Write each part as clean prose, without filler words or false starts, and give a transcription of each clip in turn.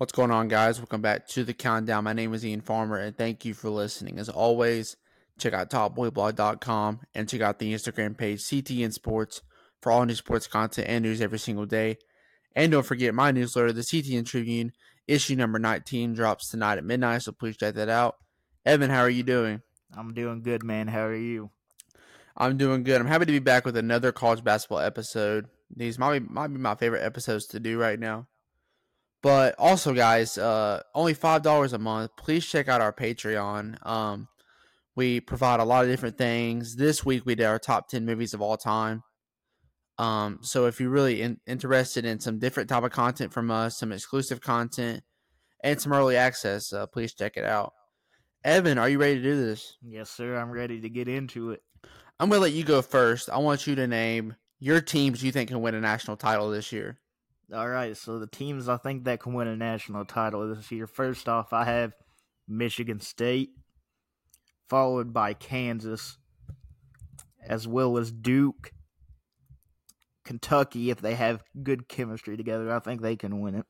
What's going on, guys? Welcome back to The Countdown. My name is Ian Farmer, and thank you for listening. As always, check out topboyblog.com and check out the Instagram page, CTN Sports, for all new sports content and news every single day. And don't forget my newsletter, the CTN Tribune, issue number 19, drops tonight at midnight, so please check that out. Evan, how are you doing? I'm doing good, man. How are you? I'm doing good. I'm happy to be back with another college basketball episode. These might be my favorite episodes to do right now. But also, guys, only $5 a month. Please check out our Patreon. We provide a lot of different things. This week, we did our top 10 movies of all time. So if you're really interested in some different type of content from us, some exclusive content, and some early access, please check it out. Evan, are you ready to do this? Yes, sir. I'm ready to get into it. I'm going to let you go first. I want you to name your teams you think can win a national title this year. All right, so the teams I think that can win a national title this year. First off, I have Michigan State, followed by Kansas, as well as Duke, Kentucky. If they have good chemistry together, I think they can win it.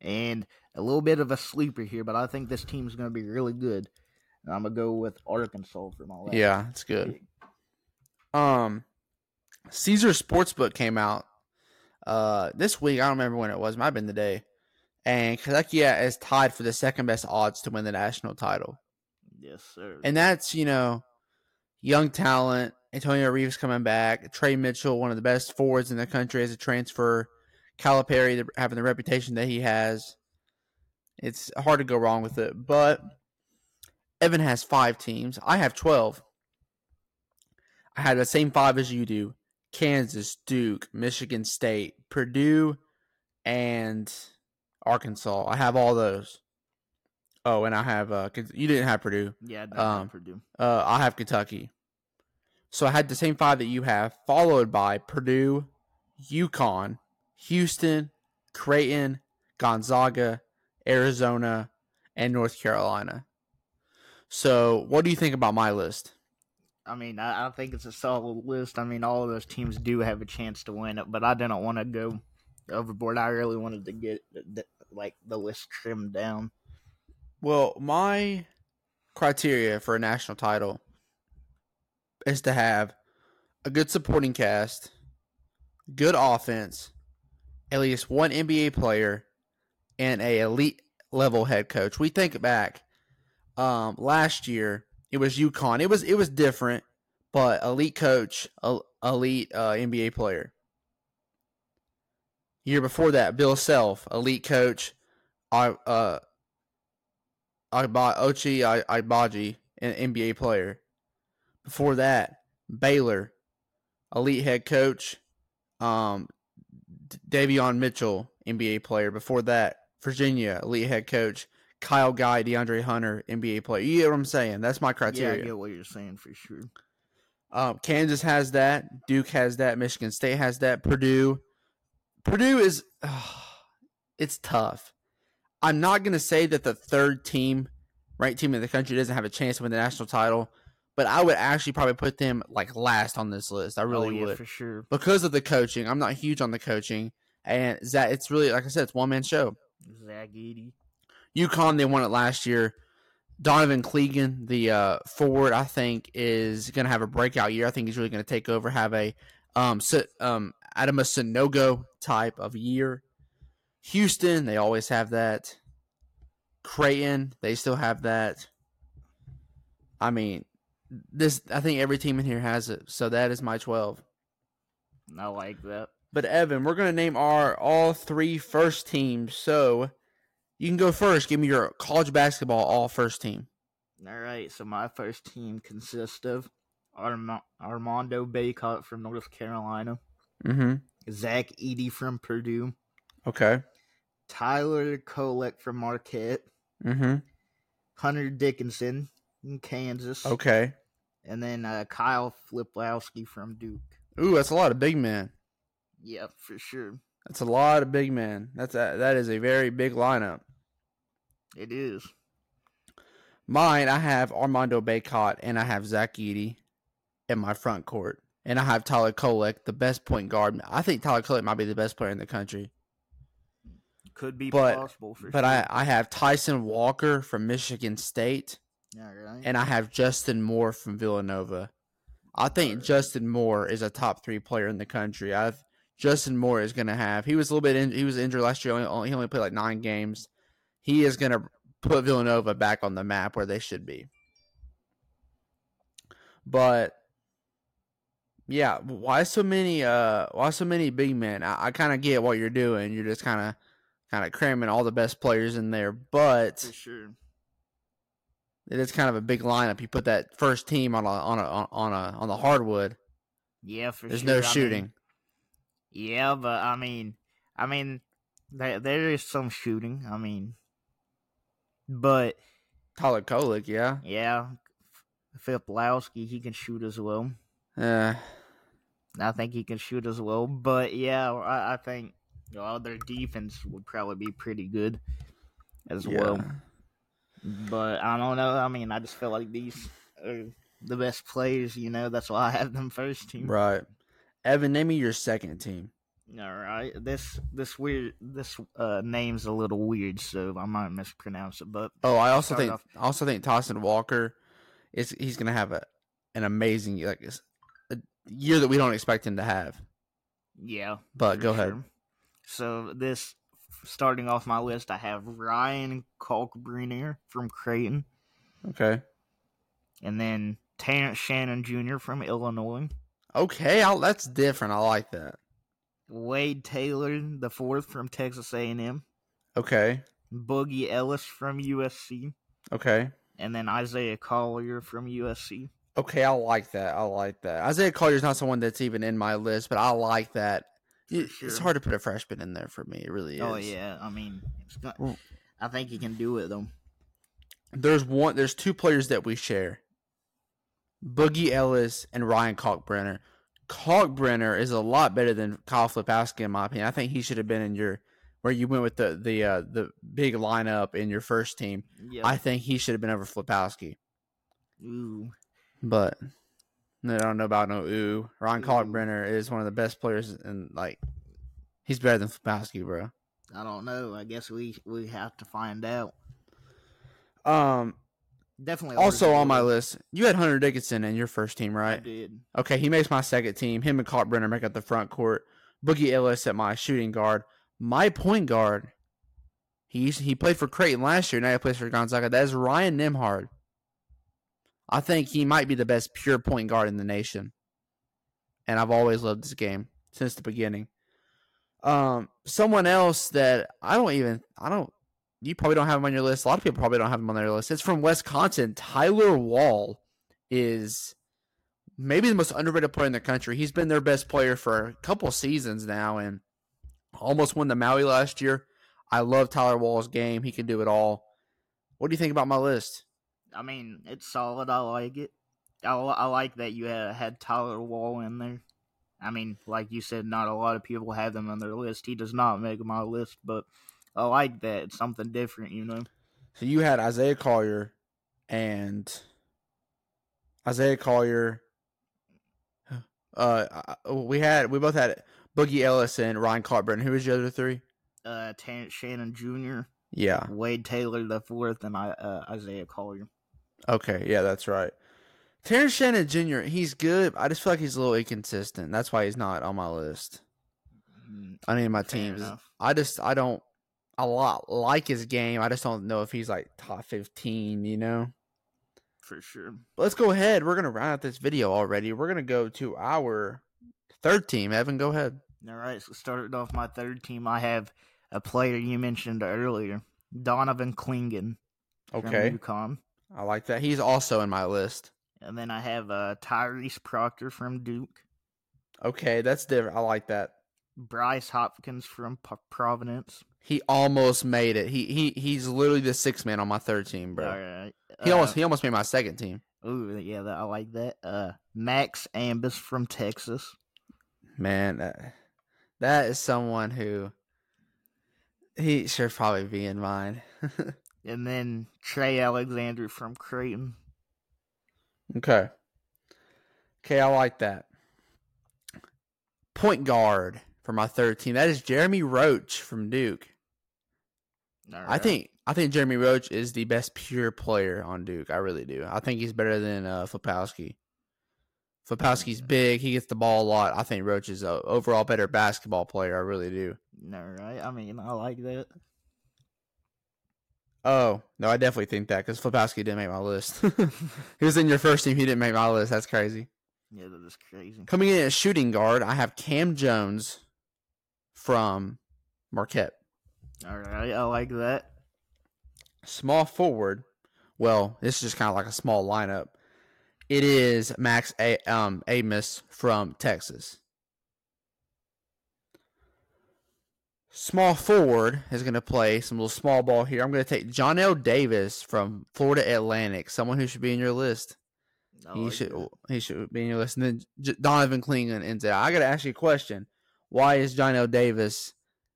And a little bit of a sleeper here, but I think this team's going to be really good. And I'm going to go with Arkansas for my last. Yeah, that's good. Caesar Sportsbook came out. This week, I don't remember when it was, might have been the day, and Kentucky is tied for the second best odds to win the national title. Yes, sir. And that's, you know, young talent, Antonio Reeves coming back, Trey Mitchell, one of the best forwards in the country as a transfer, Calipari having the reputation that he has. It's hard to go wrong with it, but Evan has 5 teams. I have 12. I had the same 5 as you do. Kansas, Duke, Michigan State, Purdue, and Arkansas. I have all those. Oh, and I have you didn't have Purdue. Yeah, I didn't have Purdue. I have Kentucky. So I had the same 5 that you have, followed by Purdue, UConn, Houston, Creighton, Gonzaga, Arizona, and North Carolina. So what do you think about my list? I mean, I think it's a solid list. I mean, all of those teams do have a chance to win it, but I didn't want to go overboard. I really wanted to get the list trimmed down. Well, my criteria for a national title is to have a good supporting cast, good offense, at least one NBA player, and a elite level head coach. We think back last year. It was UConn. It was different, but elite coach, elite NBA player. Year before that, Bill Self, elite coach, Ochi Agbaji, an NBA player. Before that, Baylor, elite head coach, Davion Mitchell, NBA player. Before that, Virginia, elite head coach, Kyle Guy, DeAndre Hunter, NBA player. You get what I'm saying? That's my criteria. Yeah, I get what you're saying for sure. Kansas has that. Duke has that. Michigan State has that. Purdue is it's tough. I'm not going to say that the ranked team in the country doesn't have a chance to win the national title, but I would actually probably put them last on this list. I really would. For sure. Because of the coaching. I'm not huge on the coaching. And Zach, it's really, like I said, it's one-man show. Zach Edey. UConn, they won it last year. Donovan Clingan, the forward, I think, is going to have a breakout year. I think he's really going to take over, have a Adama Sanogo type of year. Houston, they always have that. Creighton, they still have that. I mean, I think every team in here has it. So that is my 12. I like that. But, Evan, we're going to name our all 3 first teams. So you can go first. Give me your college basketball all first team. All right. So my first team consists of Armando Bacot from North Carolina. Mm-hmm. Zach Edey from Purdue. Okay. Tyler Kolek from Marquette. Mm-hmm. Hunter Dickinson from Kansas. Okay. And then Kyle Filipowski from Duke. Ooh, that's a lot of big men. Yeah, for sure. That's a lot of big men. That is a very big lineup. It is. Mine, I have Armando Bacot, and I have Zach Edey in my front court. And I have Tyler Kolek, the best point guard. I think Tyler Kolek might be the best player in the country. Could be possible for sure. But I have Tyson Walker from Michigan State. Yeah, right. And I have Justin Moore from Villanova. I think Justin Moore is a top three player in the country. Justin Moore is going to have – he was a little bit – he was injured last year. He only played like 9 games. He is going to put Villanova back on the map where they should be. But, yeah, why so many big men? I kind of get what you're doing. You're just kind of cramming all the best players in there. But for sure. It is kind of a big lineup. You put that first team on the hardwood. Yeah, for sure. There's no shooting. Yeah, but I mean, there is some shooting. I mean, but Tyler Kolek, yeah, Filipowski, he can shoot as well. I think he can shoot as well. But yeah, I think their defense would probably be pretty good as well. But I don't know. I mean, I just feel like these are the best players, That's why I have them first team. Right. Evan, name me your second team. All right. This name's a little weird, so I might mispronounce it. But I also think Tyson Walker is. He's going to have an amazing year that we don't expect him to have. Yeah. But go ahead. So this. Starting off my list, I have Ryan Kalkbrenner from Creighton. Okay. And then Terrence Shannon Jr. from Illinois. Okay, that's different. I like that. Wade Taylor the fourth from Texas A&M. Okay. Boogie Ellis from USC. Okay. And then Isaiah Collier from USC. Okay, I like that. Isaiah Collier's not someone that's even in my list, but I like that. Sure. It's hard to put a freshman in there for me. It really is. Oh, yeah. I mean, I think he can do it, though. There's two players that we share, Boogie Ellis and Ryan Kalkbrenner. Kalkbrenner is a lot better than Kyle Filipowski, in my opinion. I think he should have been in where you went with the big lineup in your first team. Yep. I think he should have been over Filipowski. Ooh. But... I don't know about no ooh. Ryan Kalkbrenner is one of the best players, and he's better than Filipowski, bro. I don't know. I guess we have to find out. Definitely. Also on my list, you had Hunter Dickinson in your first team, right? I did. Okay, he makes my second team. Him and Kalkbrenner make up the front court. Boogie Ellis at my shooting guard. My point guard. He played for Creighton last year. Now he plays for Gonzaga. That is Ryan Nembhard. I think he might be the best pure point guard in the nation. And I've always loved this game since the beginning. Someone else that you probably don't have him on your list. A lot of people probably don't have him on their list. It's from Wisconsin. Tyler Wall is maybe the most underrated player in the country. He's been their best player for a couple seasons now and almost won the Maui last year. I love Tyler Wall's game. He can do it all. What do you think about my list? I mean, it's solid. I like it. I like that you had Tyler Wall in there. I mean, like you said, not a lot of people have him on their list. He does not make my list, but I like that. It's something different, So you had Isaiah Collier and We both had Boogie Ellis and Ryan Kalkbrenner. Who was the other three? Terrence Shannon Jr. Yeah. Wade Taylor the fourth and Isaiah Collier. Okay, yeah, that's right. Terrence Shannon Jr., he's good. I just feel like he's a little inconsistent. That's why he's not on my list. I need my teams. I don't like his game. I just don't know if he's top 15, For sure. But let's go ahead. We're going to round out this video already. We're going to go to our third team. Evan, go ahead. All right, so starting off my third team, I have a player you mentioned earlier, Donovan Clingan from UConn. I like that. He's also in my list. And then I have Tyrese Proctor from Duke. Okay, that's different. I like that. Bryce Hopkins from Providence. He almost made it. He's literally the sixth man on my third team, bro. All right. He almost made my second team. Ooh, yeah, I like that. Max Abmas from Texas. Man, that is someone who... He should probably be in mine. And then Trey Alexander from Creighton. Okay, I like that. Point guard for my third team. That is Jeremy Roach from Duke. Right. I think Jeremy Roach is the best pure player on Duke. I really do. I think he's better than Filipowski. Filipowski's big. He gets the ball a lot. I think Roach is an overall better basketball player. I really do. No, right? I mean, I like that. Oh, no, I definitely think that because Filipowski didn't make my list. He was in your first team. He didn't make my list. That's crazy. Yeah, that is crazy. Coming in as shooting guard, I have Cam Jones from Marquette. All right, I like that. Small forward. Well, this is just kind of like a small lineup. It is Max Abmas from Texas. Small forward is going to play some little small ball here. I'm going to take Johnell Davis from Florida Atlantic, someone who should be in your list. He should be in your list. And then Donovan Clingan ends it out. I got to ask you a question. Why is Johnell Davis,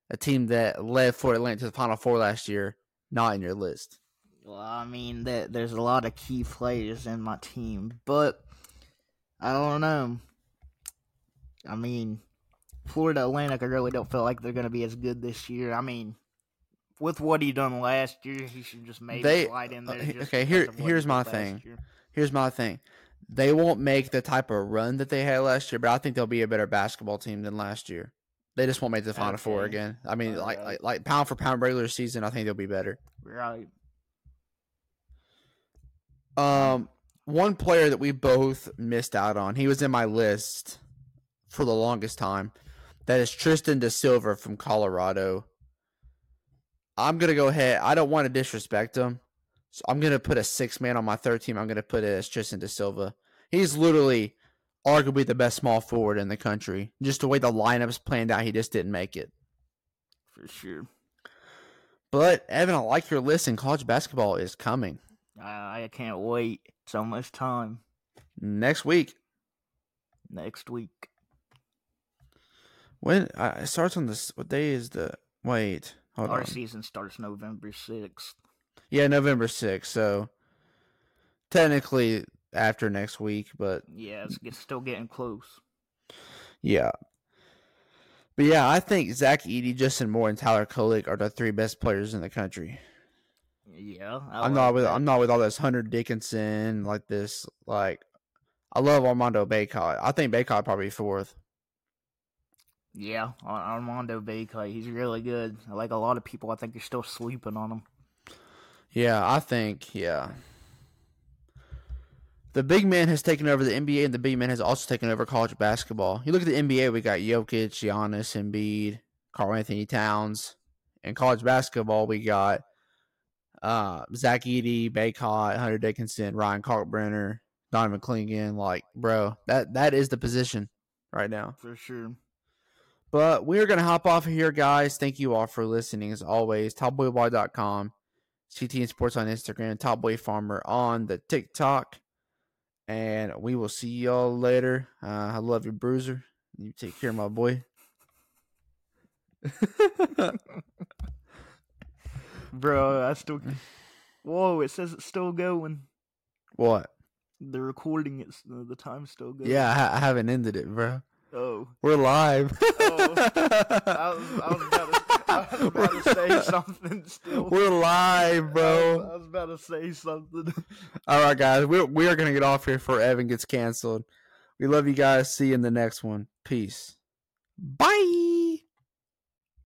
a team that led Florida Atlantic to the Final Four last year, not in your list? Well, I mean, there's a lot of key players in my team, but I don't know. I mean, Florida Atlantic, I really don't feel like they're going to be as good this year. I mean, with what he done last year, he should just maybe slide in there. Okay, here's my thing. Here's my thing. They won't make the type of run that they had last year, but I think they'll be a better basketball team than last year. They just won't make the Final Four again. I mean, like pound for pound regular season, I think they'll be better. Right. One player that we both missed out on, he was in my list for the longest time, that is Tristan Da Silva from Colorado. I'm going to go ahead. I don't want to disrespect him, so I'm going to put a six man on my third team. I'm going to put it as Tristan Da Silva. He's literally arguably the best small forward in the country. Just the way the lineup's planned out, he just didn't make it. For sure. But, Evan, I like your list, and college basketball is coming. I can't wait. So much time. Next week. When it starts on this, what day is the? Wait, hold on. Our season starts November 6th. Yeah, November 6th. So technically after next week, but yeah, it's still getting close. Yeah, but yeah, I think Zach Edey, Justin Moore, and Tyler Kolek are the three best players in the country. Yeah, I'm not with all this Hunter Dickinson like this. Like, I love Armando Bacot. I think Bacot probably fourth. Yeah, Armando Bacot. He's really good. Like a lot of people, I think you're still sleeping on him. Yeah, I think. Yeah. The big man has taken over the NBA, and the big man has also taken over college basketball. You look at the NBA, we got Jokic, Giannis, Embiid, Karl-Anthony Towns. In college basketball, we got Zach Edey, Bacot, Hunter Dickinson, Ryan Kalkbrenner, Donovan Clingan. Like, bro, that is the position right now. For sure. But we're going to hop off of here, guys. Thank you all for listening. As always, topboyblog.com, CTN Sports on Instagram, Topboy Farmer on the TikTok. And we will see y'all later. I love you, Bruiser. You take care, my boy. Bro, I still... Whoa, it says it's still going. What? The recording, the time's still going. Yeah, I haven't ended it, bro. Oh. We're live. Oh. I was about to say something still. We're live, bro. I was about to say something. All right, guys. We are going to get off here before Evan gets canceled. We love you guys. See you in the next one. Peace. Bye.